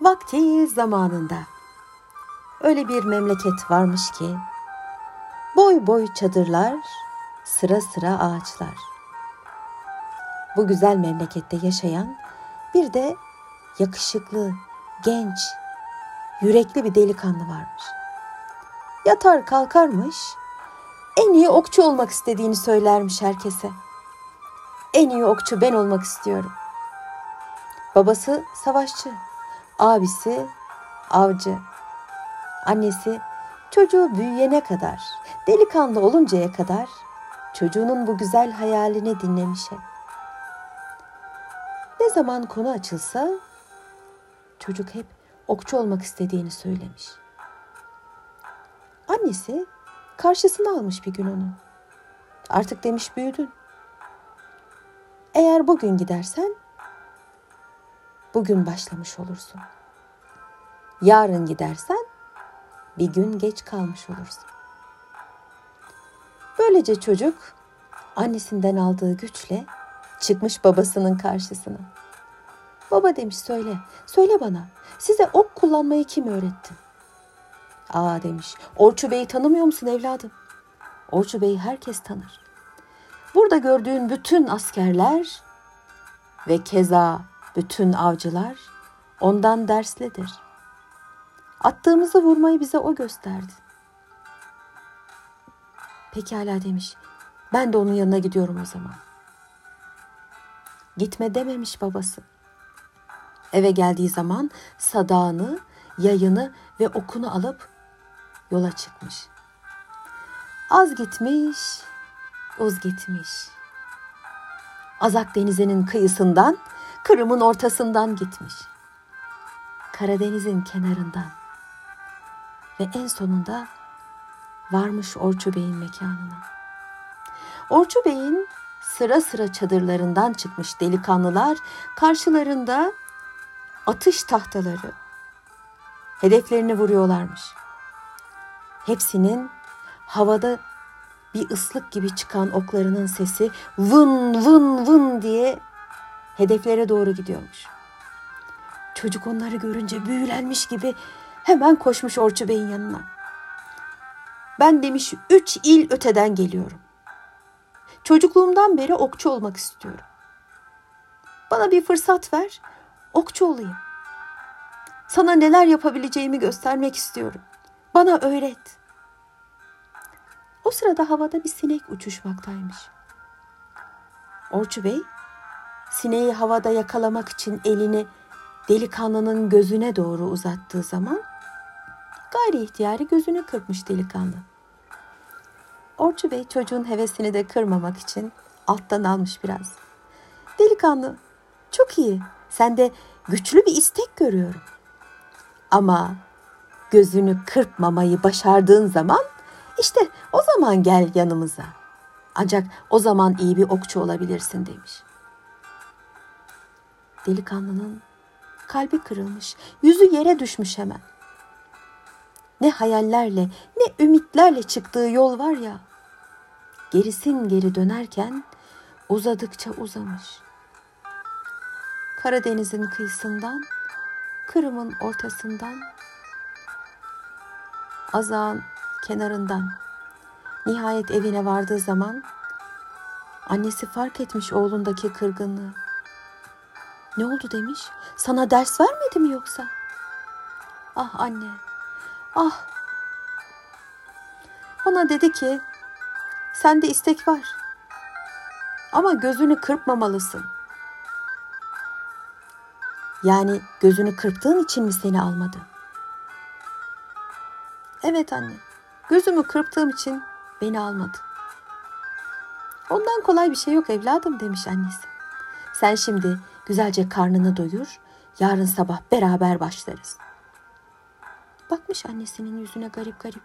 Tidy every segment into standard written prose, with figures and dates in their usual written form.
vakti zamanında öyle bir memleket varmış ki boy boy çadırlar, sıra sıra ağaçlar. Bu güzel memlekette yaşayan bir de yakışıklı, genç, yürekli bir delikanlı varmış. Yatar kalkarmış, en iyi okçu olmak istediğini söylermiş herkese. En iyi okçu ben olmak istiyorum. Babası savaşçı, abisi avcı, annesi çocuğu büyüyene kadar, delikanlı oluncaya kadar çocuğunun bu güzel hayalini dinlemiş hep. Ne zaman konu açılsa çocuk hep okçu olmak istediğini söylemiş. Annesi karşısına almış bir gün onu. Artık demiş büyüdün. Eğer bugün gidersen bugün başlamış olursun. Yarın gidersen bir gün geç kalmış olursun. Böylece çocuk annesinden aldığı güçle çıkmış babasının karşısına. Baba demiş söyle bana, size ok kullanmayı kim öğretti? Aa demiş, Orçu Bey'i tanımıyor musun evladım? Orçu Bey'i herkes tanır. Burada gördüğün bütün askerler ve keza bütün avcılar ondan derslidir. Attığımızı vurmayı bize o gösterdi. Pekala demiş, ben de onun yanına gidiyorum o zaman. Gitme dememiş babası. Eve geldiği zaman sadağını, yayını ve okunu alıp yola çıkmış. Az gitmiş, uz gitmiş. Azak Denizi'nin kıyısından, Kırım'ın ortasından gitmiş. Karadeniz'in kenarından. Ve en sonunda varmış Orçu Bey'in mekanına. Orçu Bey'in sıra sıra çadırlarından çıkmış delikanlılar karşılarında atış tahtaları, hedeflerini vuruyorlarmış. Hepsinin havada bir ıslık gibi çıkan oklarının sesi vın vın vın diye hedeflere doğru gidiyormuş. Çocuk onları görünce büyülenmiş gibi hemen koşmuş Orçu Bey'in yanına. Ben demiş 3 il öteden geliyorum. Çocukluğumdan beri okçu olmak istiyorum. Bana bir fırsat ver, okçu olayım. Sana neler yapabileceğimi göstermek istiyorum. Bana öğret. O sırada havada bir sinek uçuşmaktaymış. Orçu Bey, sineği havada yakalamak için elini delikanlının gözüne doğru uzattığı zaman gayri ihtiyari gözünü kırpmış delikanlı. Orçu Bey çocuğun hevesini de kırmamak için alttan almış biraz. Delikanlı, çok iyi, sende güçlü bir istek görüyorum. Ama gözünü kırpmamayı başardığın zaman işte o zaman gel yanımıza. Ancak o zaman iyi bir okçu olabilirsin demiş. Delikanlının kalbi kırılmış, yüzü yere düşmüş hemen. Ne hayallerle, ne ümitlerle çıktığı yol var ya, gerisin geri dönerken uzadıkça uzamış. Karadeniz'in kıyısından, Kırım'ın ortasından, Azak'ın kenarından, nihayet evine vardığı zaman annesi fark etmiş oğlundaki kırgınlığı. Ne oldu demiş, sana ders vermedi mi yoksa? Ah anne, ah. Bana dedi ki, sende istek var ama gözünü kırpmamalısın. Yani gözünü kırptığın için mi seni almadı? Evet anne, gözümü kırptığım için beni almadı. Ondan kolay bir şey yok evladım demiş annesi. Sen şimdi güzelce karnını doyur, yarın sabah beraber başlarız. Bakmış annesinin yüzüne garip garip.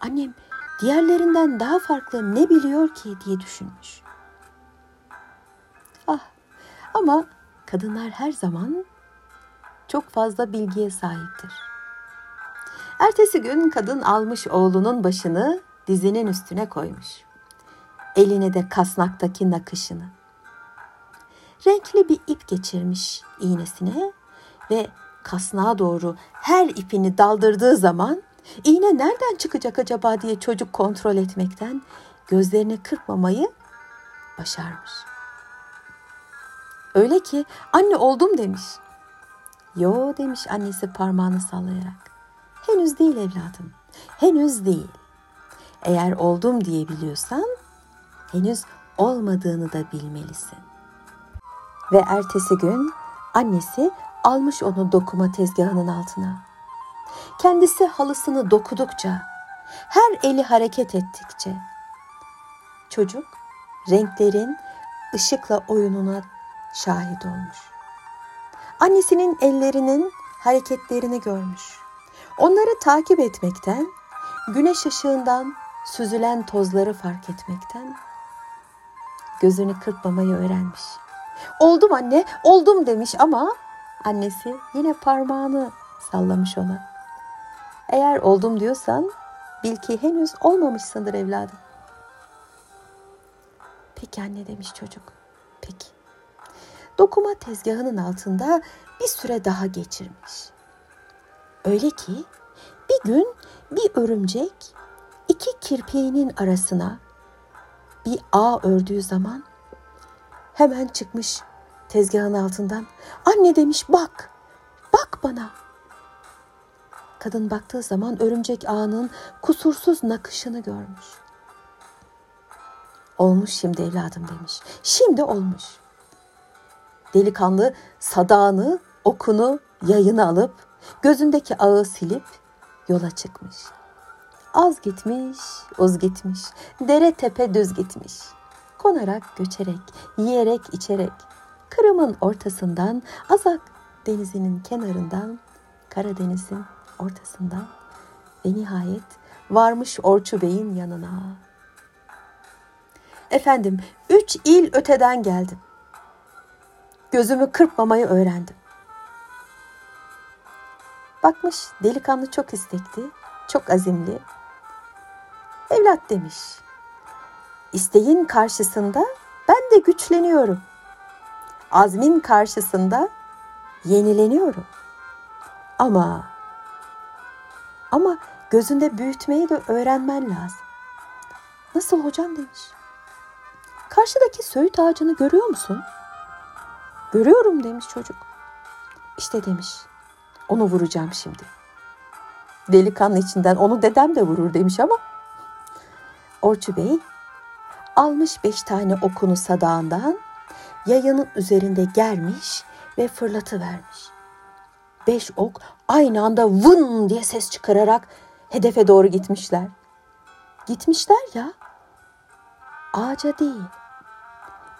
Annem diğerlerinden daha farklı ne biliyor ki diye düşünmüş. Ah, ama kadınlar her zaman çok fazla bilgiye sahiptir. Ertesi gün kadın almış oğlunun başını dizinin üstüne koymuş. Eline de kasnaktaki nakışını. Renkli bir ip geçirmiş iğnesine ve kasnağa doğru her ipini daldırdığı zaman iğne nereden çıkacak acaba diye çocuk kontrol etmekten gözlerini kırpmamayı başarmış. Öyle ki anne oldum demiş. Yo demiş annesi parmağını sallayarak. Henüz değil evladım, henüz değil. Eğer oldum diyebiliyorsan henüz olmadığını da bilmelisin. Ve ertesi gün annesi almış onu dokuma tezgahının altına. Kendisi halısını dokudukça, her eli hareket ettikçe çocuk renklerin ışıkla oyununa şahit olmuş. Annesinin ellerinin hareketlerini görmüş. Onları takip etmekten, güneş ışığından süzülen tozları fark etmekten gözünü kırpmamayı öğrenmiş. Oldum anne, oldum demiş ama annesi yine parmağını sallamış ona. Eğer oldum diyorsan bil ki henüz olmamışsındır evladım. Peki anne demiş çocuk. Peki. Dokuma tezgahının altında bir süre daha geçirmiş. Öyle ki bir gün bir örümcek iki kirpiğinin arasına bir ağ ördüğü zaman hemen çıkmış tezgahın altından. Anne demiş bak, bak bana. Kadın baktığı zaman örümcek ağının kusursuz nakışını görmüş. Olmuş şimdi evladım demiş. Şimdi olmuş. Delikanlı sadağını, okunu, yayını alıp gözündeki ağı silip yola çıkmış. Az gitmiş, uz gitmiş, dere tepe düz gitmiş. Konarak, göçerek, yiyerek, içerek, Kırım'ın ortasından, Azak Denizi'nin kenarından, Karadeniz'in ortasından ve nihayet varmış Orçu Bey'in yanına. Efendim, 3 il öteden geldim. Gözümü kırpmamayı öğrendim. Bakmış delikanlı çok istekli, çok azimli. Evlat demiş, isteğin karşısında ben de güçleniyorum. Azmin karşısında yenileniyorum. Ama gözünde büyütmeyi de öğrenmen lazım. Nasıl hocam demiş. Karşıdaki söğüt ağacını görüyor musun? Görüyorum demiş çocuk. İşte demiş. Onu vuracağım şimdi. Delikanlı içinden onu dedem de vurur demiş ama. Orçu Bey almış 5 tane okunu sadağından yayının üzerinde germiş ve fırlatıvermiş. 5 ok aynı anda vın diye ses çıkararak hedefe doğru gitmişler. Gitmişler ya ağaca değil.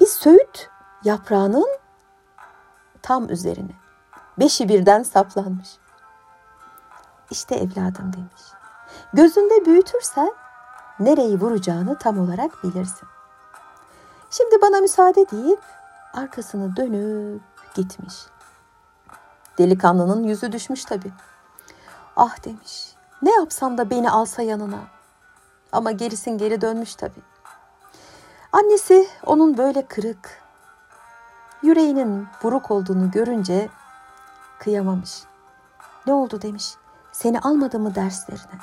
Bir söğüt yaprağının tam üzerine. 5'i birden saplanmış. İşte evladım demiş. Gözünde büyütürsen nereyi vuracağını tam olarak bilirsin. Şimdi bana müsaade deyip arkasını dönüp gitmiş. Delikanlının yüzü düşmüş tabii. Ah demiş. Ne yapsam da beni alsa yanına. Ama gerisin geri dönmüş tabii. Annesi onun böyle kırık, yüreğinin buruk olduğunu görünce kıyamamış. Ne oldu demiş. Seni almadı mı derslerine?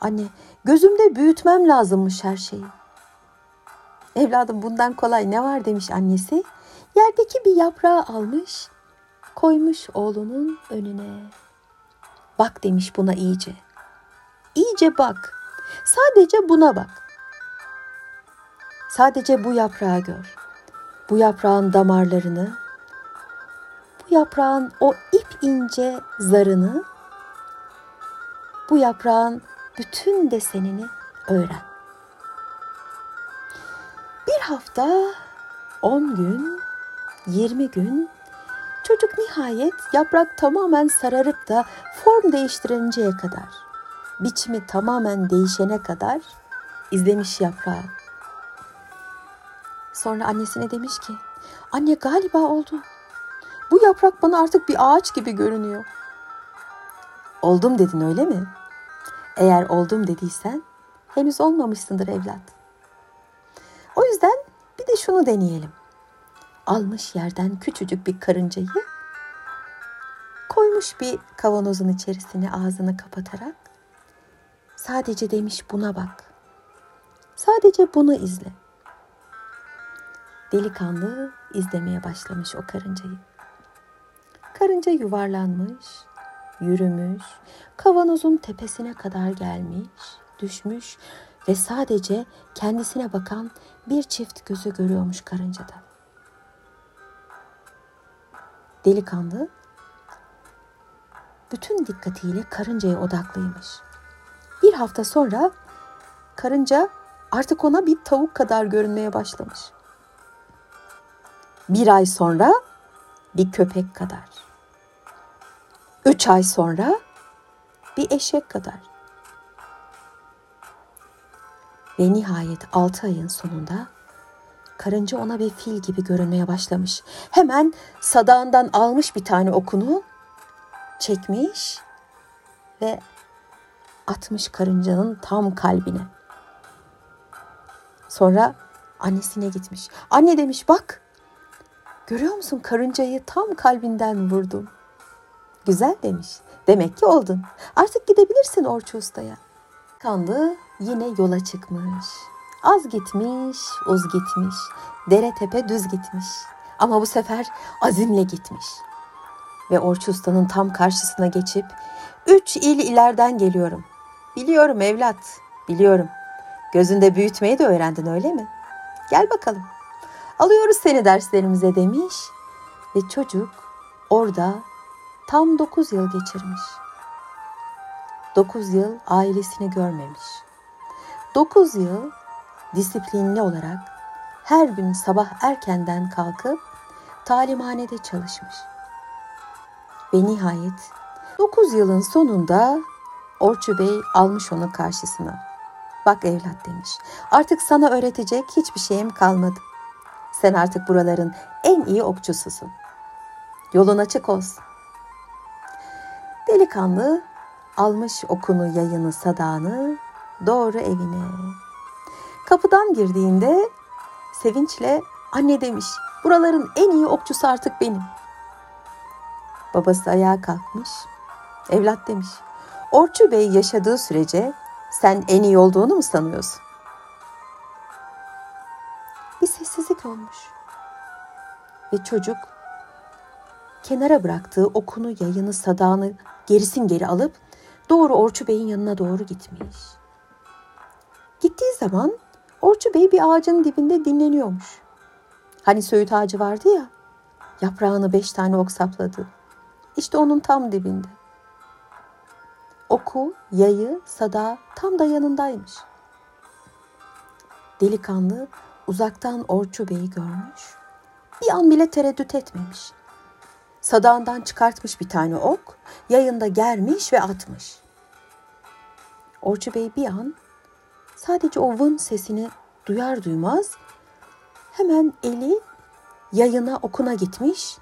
Anne, gözümde büyütmem lazımmış her şeyi. Evladım bundan kolay ne var demiş annesi. Yerdeki bir yaprağı almış, koymuş oğlunun önüne. Bak demiş buna iyice. İyice bak. Sadece buna bak. Sadece bu yaprağı gör. Bu yaprağın damarlarını, bu yaprağın o ip ince zarını, bu yaprağın bütün desenini öğren. 1 hafta, 10 gün, 20 gün çocuk nihayet yaprak tamamen sararıp da form değiştirinceye kadar, biçimi tamamen değişene kadar izlemiş yaprağı. Sonra annesine demiş ki, anne galiba oldu. Bu yaprak bana artık bir ağaç gibi görünüyor. Oldum dedin öyle mi? Eğer oldum dediysen henüz olmamışsındır evlat. O yüzden bir de şunu deneyelim. Almış yerden küçücük bir karıncayı koymuş bir kavanozun içerisine, ağzını kapatarak. Sadece demiş, buna bak. Sadece bunu izle. Delikanlı izlemeye başlamış o karıncayı. Karınca yuvarlanmış, yürümüş, kavanozun tepesine kadar gelmiş, düşmüş ve sadece kendisine bakan bir çift gözü görüyormuş karıncada. Delikanlı bütün dikkatiyle karıncaya odaklıymış. Bir hafta sonra karınca artık ona bir tavuk kadar görünmeye başlamış. Bir ay sonra bir köpek kadar. 3 ay sonra bir eşek kadar. Ve nihayet 6 ayın sonunda karınca ona bir fil gibi görünmeye başlamış. Hemen sadağından almış bir tane okunu, çekmiş ve atmış karıncanın tam kalbine. Sonra annesine gitmiş. Anne demiş, bak görüyor musun, karıncayı tam kalbinden vurdum. Güzel demiş. Demek ki oldun. Artık gidebilirsin Orçu Usta'ya. Kanlı yine yola çıkmış. Az gitmiş, uz gitmiş. Dere tepe düz gitmiş. Ama bu sefer azimle gitmiş. Ve Orçu Usta'nın tam karşısına geçip, 3 il ileriden geliyorum. Biliyorum evlat, biliyorum. Gözünde büyütmeyi de öğrendin öyle mi? Gel bakalım. Alıyoruz seni derslerimize demiş. Ve çocuk orada tam 9 yıl geçirmiş. 9 yıl ailesini görmemiş. 9 yıl disiplinli olarak her gün sabah erkenden kalkıp talimhanede çalışmış. Ve nihayet 9 yılın sonunda Orçu Bey almış onu karşısına. Bak evlat demiş, artık sana öğretecek hiçbir şeyim kalmadı. Sen artık buraların en iyi okçususun. Yolun açık olsun. Delikanlı almış okunu, yayını, sadağını doğru evine. Kapıdan girdiğinde sevinçle, anne demiş, buraların en iyi okçusu artık benim. Babası ayağa kalkmış. Evlat demiş, Orçu Bey yaşadığı sürece sen en iyi olduğunu mu sanıyorsun? Bir sessizlik olmuş. Ve çocuk kenara bıraktığı okunu, yayını, sadağını gerisin geri alıp doğru Orçu Bey'in yanına doğru gitmiş. Gittiği zaman Orçu Bey bir ağacın dibinde dinleniyormuş. Hani söğüt ağacı vardı ya, yaprağını 5 tane ok sapladı. İşte onun tam dibinde. Oku, yayı, sadağı tam da yanındaymış. Delikanlı uzaktan Orçu Bey'i görmüş. Bir an bile tereddüt etmemiş. Sadağından çıkartmış bir tane ok, yayında germiş ve atmış. Orçu Bey bir an sadece o vın sesini duyar duymaz hemen eli yayına, okuna gitmiş.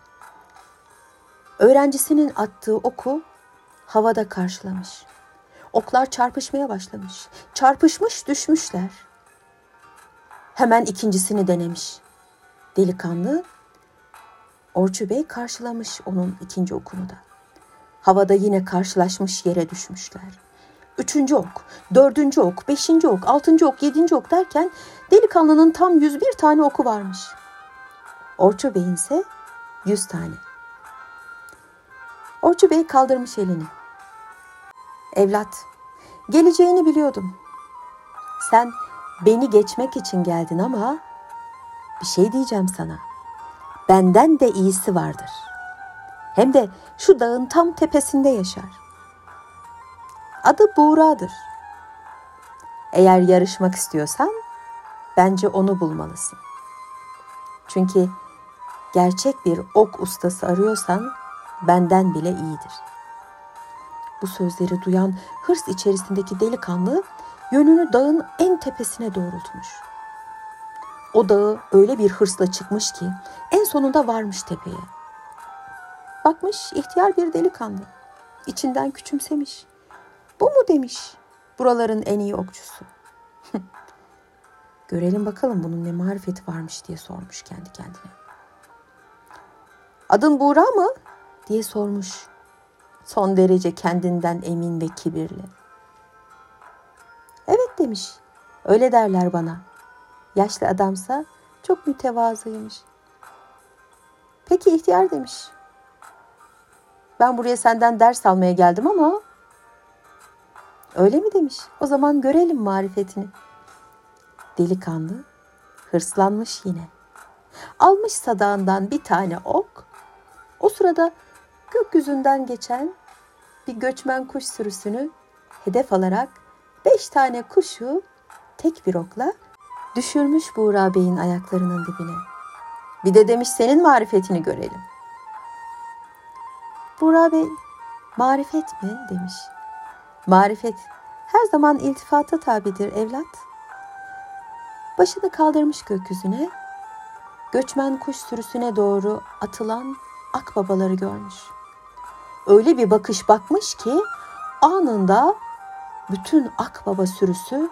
Öğrencisinin attığı oku havada karşılamış. Oklar çarpışmaya başlamış. Çarpışmış, düşmüşler. Hemen ikincisini denemiş. Delikanlı Orçu Bey karşılamış onun ikinci okunu da. Havada yine karşılaşmış, yere düşmüşler. 3. ok, 4. ok, 5. ok, 6. ok, 7. ok derken delikanlının tam 101 tane oku varmış. Orçu Bey'in ise 100 tane. Orçu Bey kaldırmış elini. Evlat, geleceğini biliyordum. Sen beni geçmek için geldin ama bir şey diyeceğim sana. Benden de iyisi vardır. Hem de şu dağın tam tepesinde yaşar. Adı Buğra'dır. Eğer yarışmak istiyorsan bence onu bulmalısın. Çünkü gerçek bir ok ustası arıyorsan benden bile iyidir. Bu sözleri duyan hırs içerisindeki delikanlı yönünü dağın en tepesine doğrultmuş. O dağı öyle bir hırsla çıkmış ki en sonunda varmış tepeye. Bakmış ihtiyar bir delikanlı. İçinden küçümsemiş. Bu mu demiş, buraların en iyi okçusu? Görelim bakalım bunun ne marifeti varmış diye sormuş kendi kendine. Adın Buğra mı diye sormuş son derece kendinden emin ve kibirli. Evet demiş, öyle derler bana. Yaşlı adamsa çok mütevazıymış. Peki ihtiyar demiş. Ben buraya senden ders almaya geldim ama... Öyle mi demiş, o zaman görelim marifetini. Delikanlı hırslanmış yine. Almış sadağından bir tane ok. O sırada gökyüzünden geçen bir göçmen kuş sürüsünü hedef alarak 5 tane kuşu tek bir okla düşürmüş Buğra Bey'in ayaklarının dibine. Bir de demiş senin marifetini görelim. Buğra Bey marifet mi demiş. Marifet her zaman iltifata tabidir evlat. Başını kaldırmış gökyüzüne, göçmen kuş sürüsüne doğru atılan akbabaları görmüş. Öyle bir bakış bakmış ki anında bütün akbaba sürüsü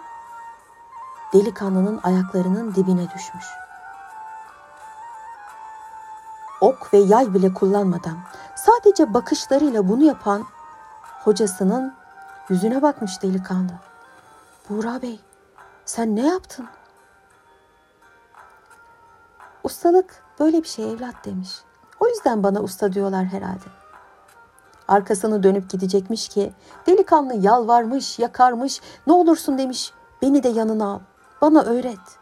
delikanlının ayaklarının dibine düşmüş. Ok ve yay bile kullanmadan sadece bakışlarıyla bunu yapan hocasının yüzüne bakmış delikanlı. Buğra Bey, sen ne yaptın? Ustalık böyle bir şey evlat demiş. O yüzden bana usta diyorlar herhalde. Arkasını dönüp gidecekmiş ki delikanlı yalvarmış, yakarmış. Ne olursun demiş, beni de yanına al, bana öğret.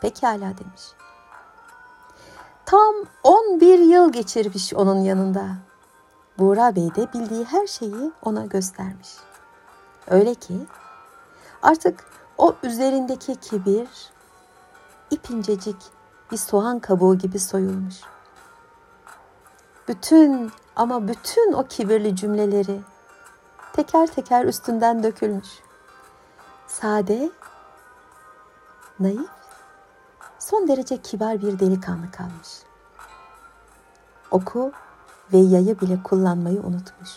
Pekala demiş. Tam 11 yıl geçirmiş onun yanında. Buğra Bey de bildiği her şeyi ona göstermiş. Öyle ki artık o üzerindeki kibir ipincecik bir soğan kabuğu gibi soyulmuş. Bütün o kibirli cümleleri teker teker üstünden dökülmüş. Sade, naif, son derece kibar bir delikanlı kalmış. Oku ve yayı bile kullanmayı unutmuş.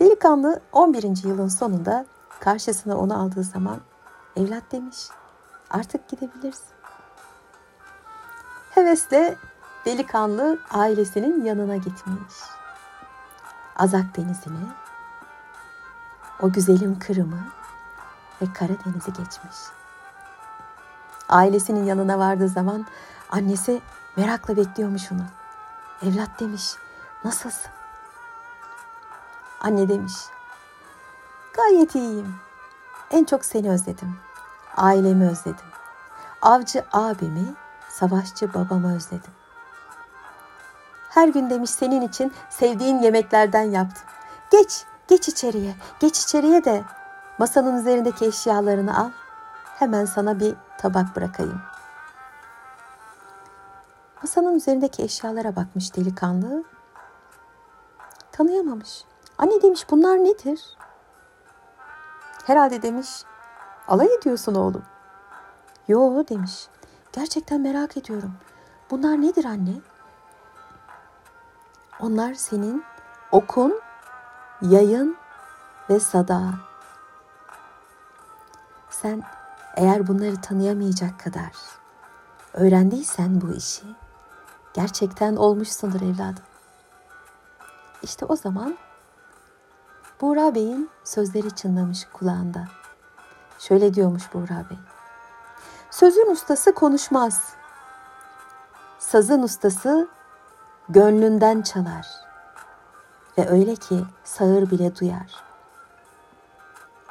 Delikanlı 11. yılın sonunda karşısına onu aldığı zaman evlat demiş, artık gidebilirsin. Hevesle delikanlı ailesinin yanına gitmiş. Azak Denizi'ni, o güzelim Kırım'ı ve Karadeniz'i geçmiş. Ailesinin yanına vardığı zaman annesi merakla bekliyormuş onu. Evlat demiş, nasılsın? Anne demiş, gayet iyiyim. En çok seni özledim. Ailemi özledim. Avcı abimi, savaşçı babamı özledim. Her gün demiş senin için sevdiğin yemeklerden yaptım. Geç içeriye de masanın üzerindeki eşyalarını al. Hemen sana bir tabak bırakayım. Masanın üzerindeki eşyalara bakmış delikanlı. Tanıyamamış. Anne demiş, bunlar nedir? Herhalde demiş, alay ediyorsun oğlum. Yo demiş, gerçekten merak ediyorum. Bunlar nedir anne? Onlar senin okun, yayın ve sadağın. Sen eğer bunları tanıyamayacak kadar öğrendiysen bu işi, gerçekten olmuşsundur evladım. İşte o zaman Buğra Bey'in sözleri çınlamış kulağında. Şöyle diyormuş Buğra Bey. Sözün ustası konuşmaz. Sazın ustası gönlünden çalar. Ve öyle ki sağır bile duyar.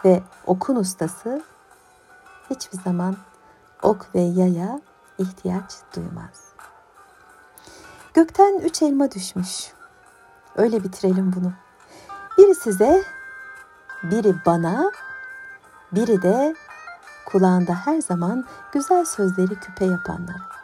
Ve okun ustası hiçbir zaman ok ve yaya ihtiyaç duymaz. Gökten 3 elma düşmüş. Öyle bitirelim bunu. Biri size, biri bana, biri de kulağında her zaman güzel sözleri küpe yapanlara.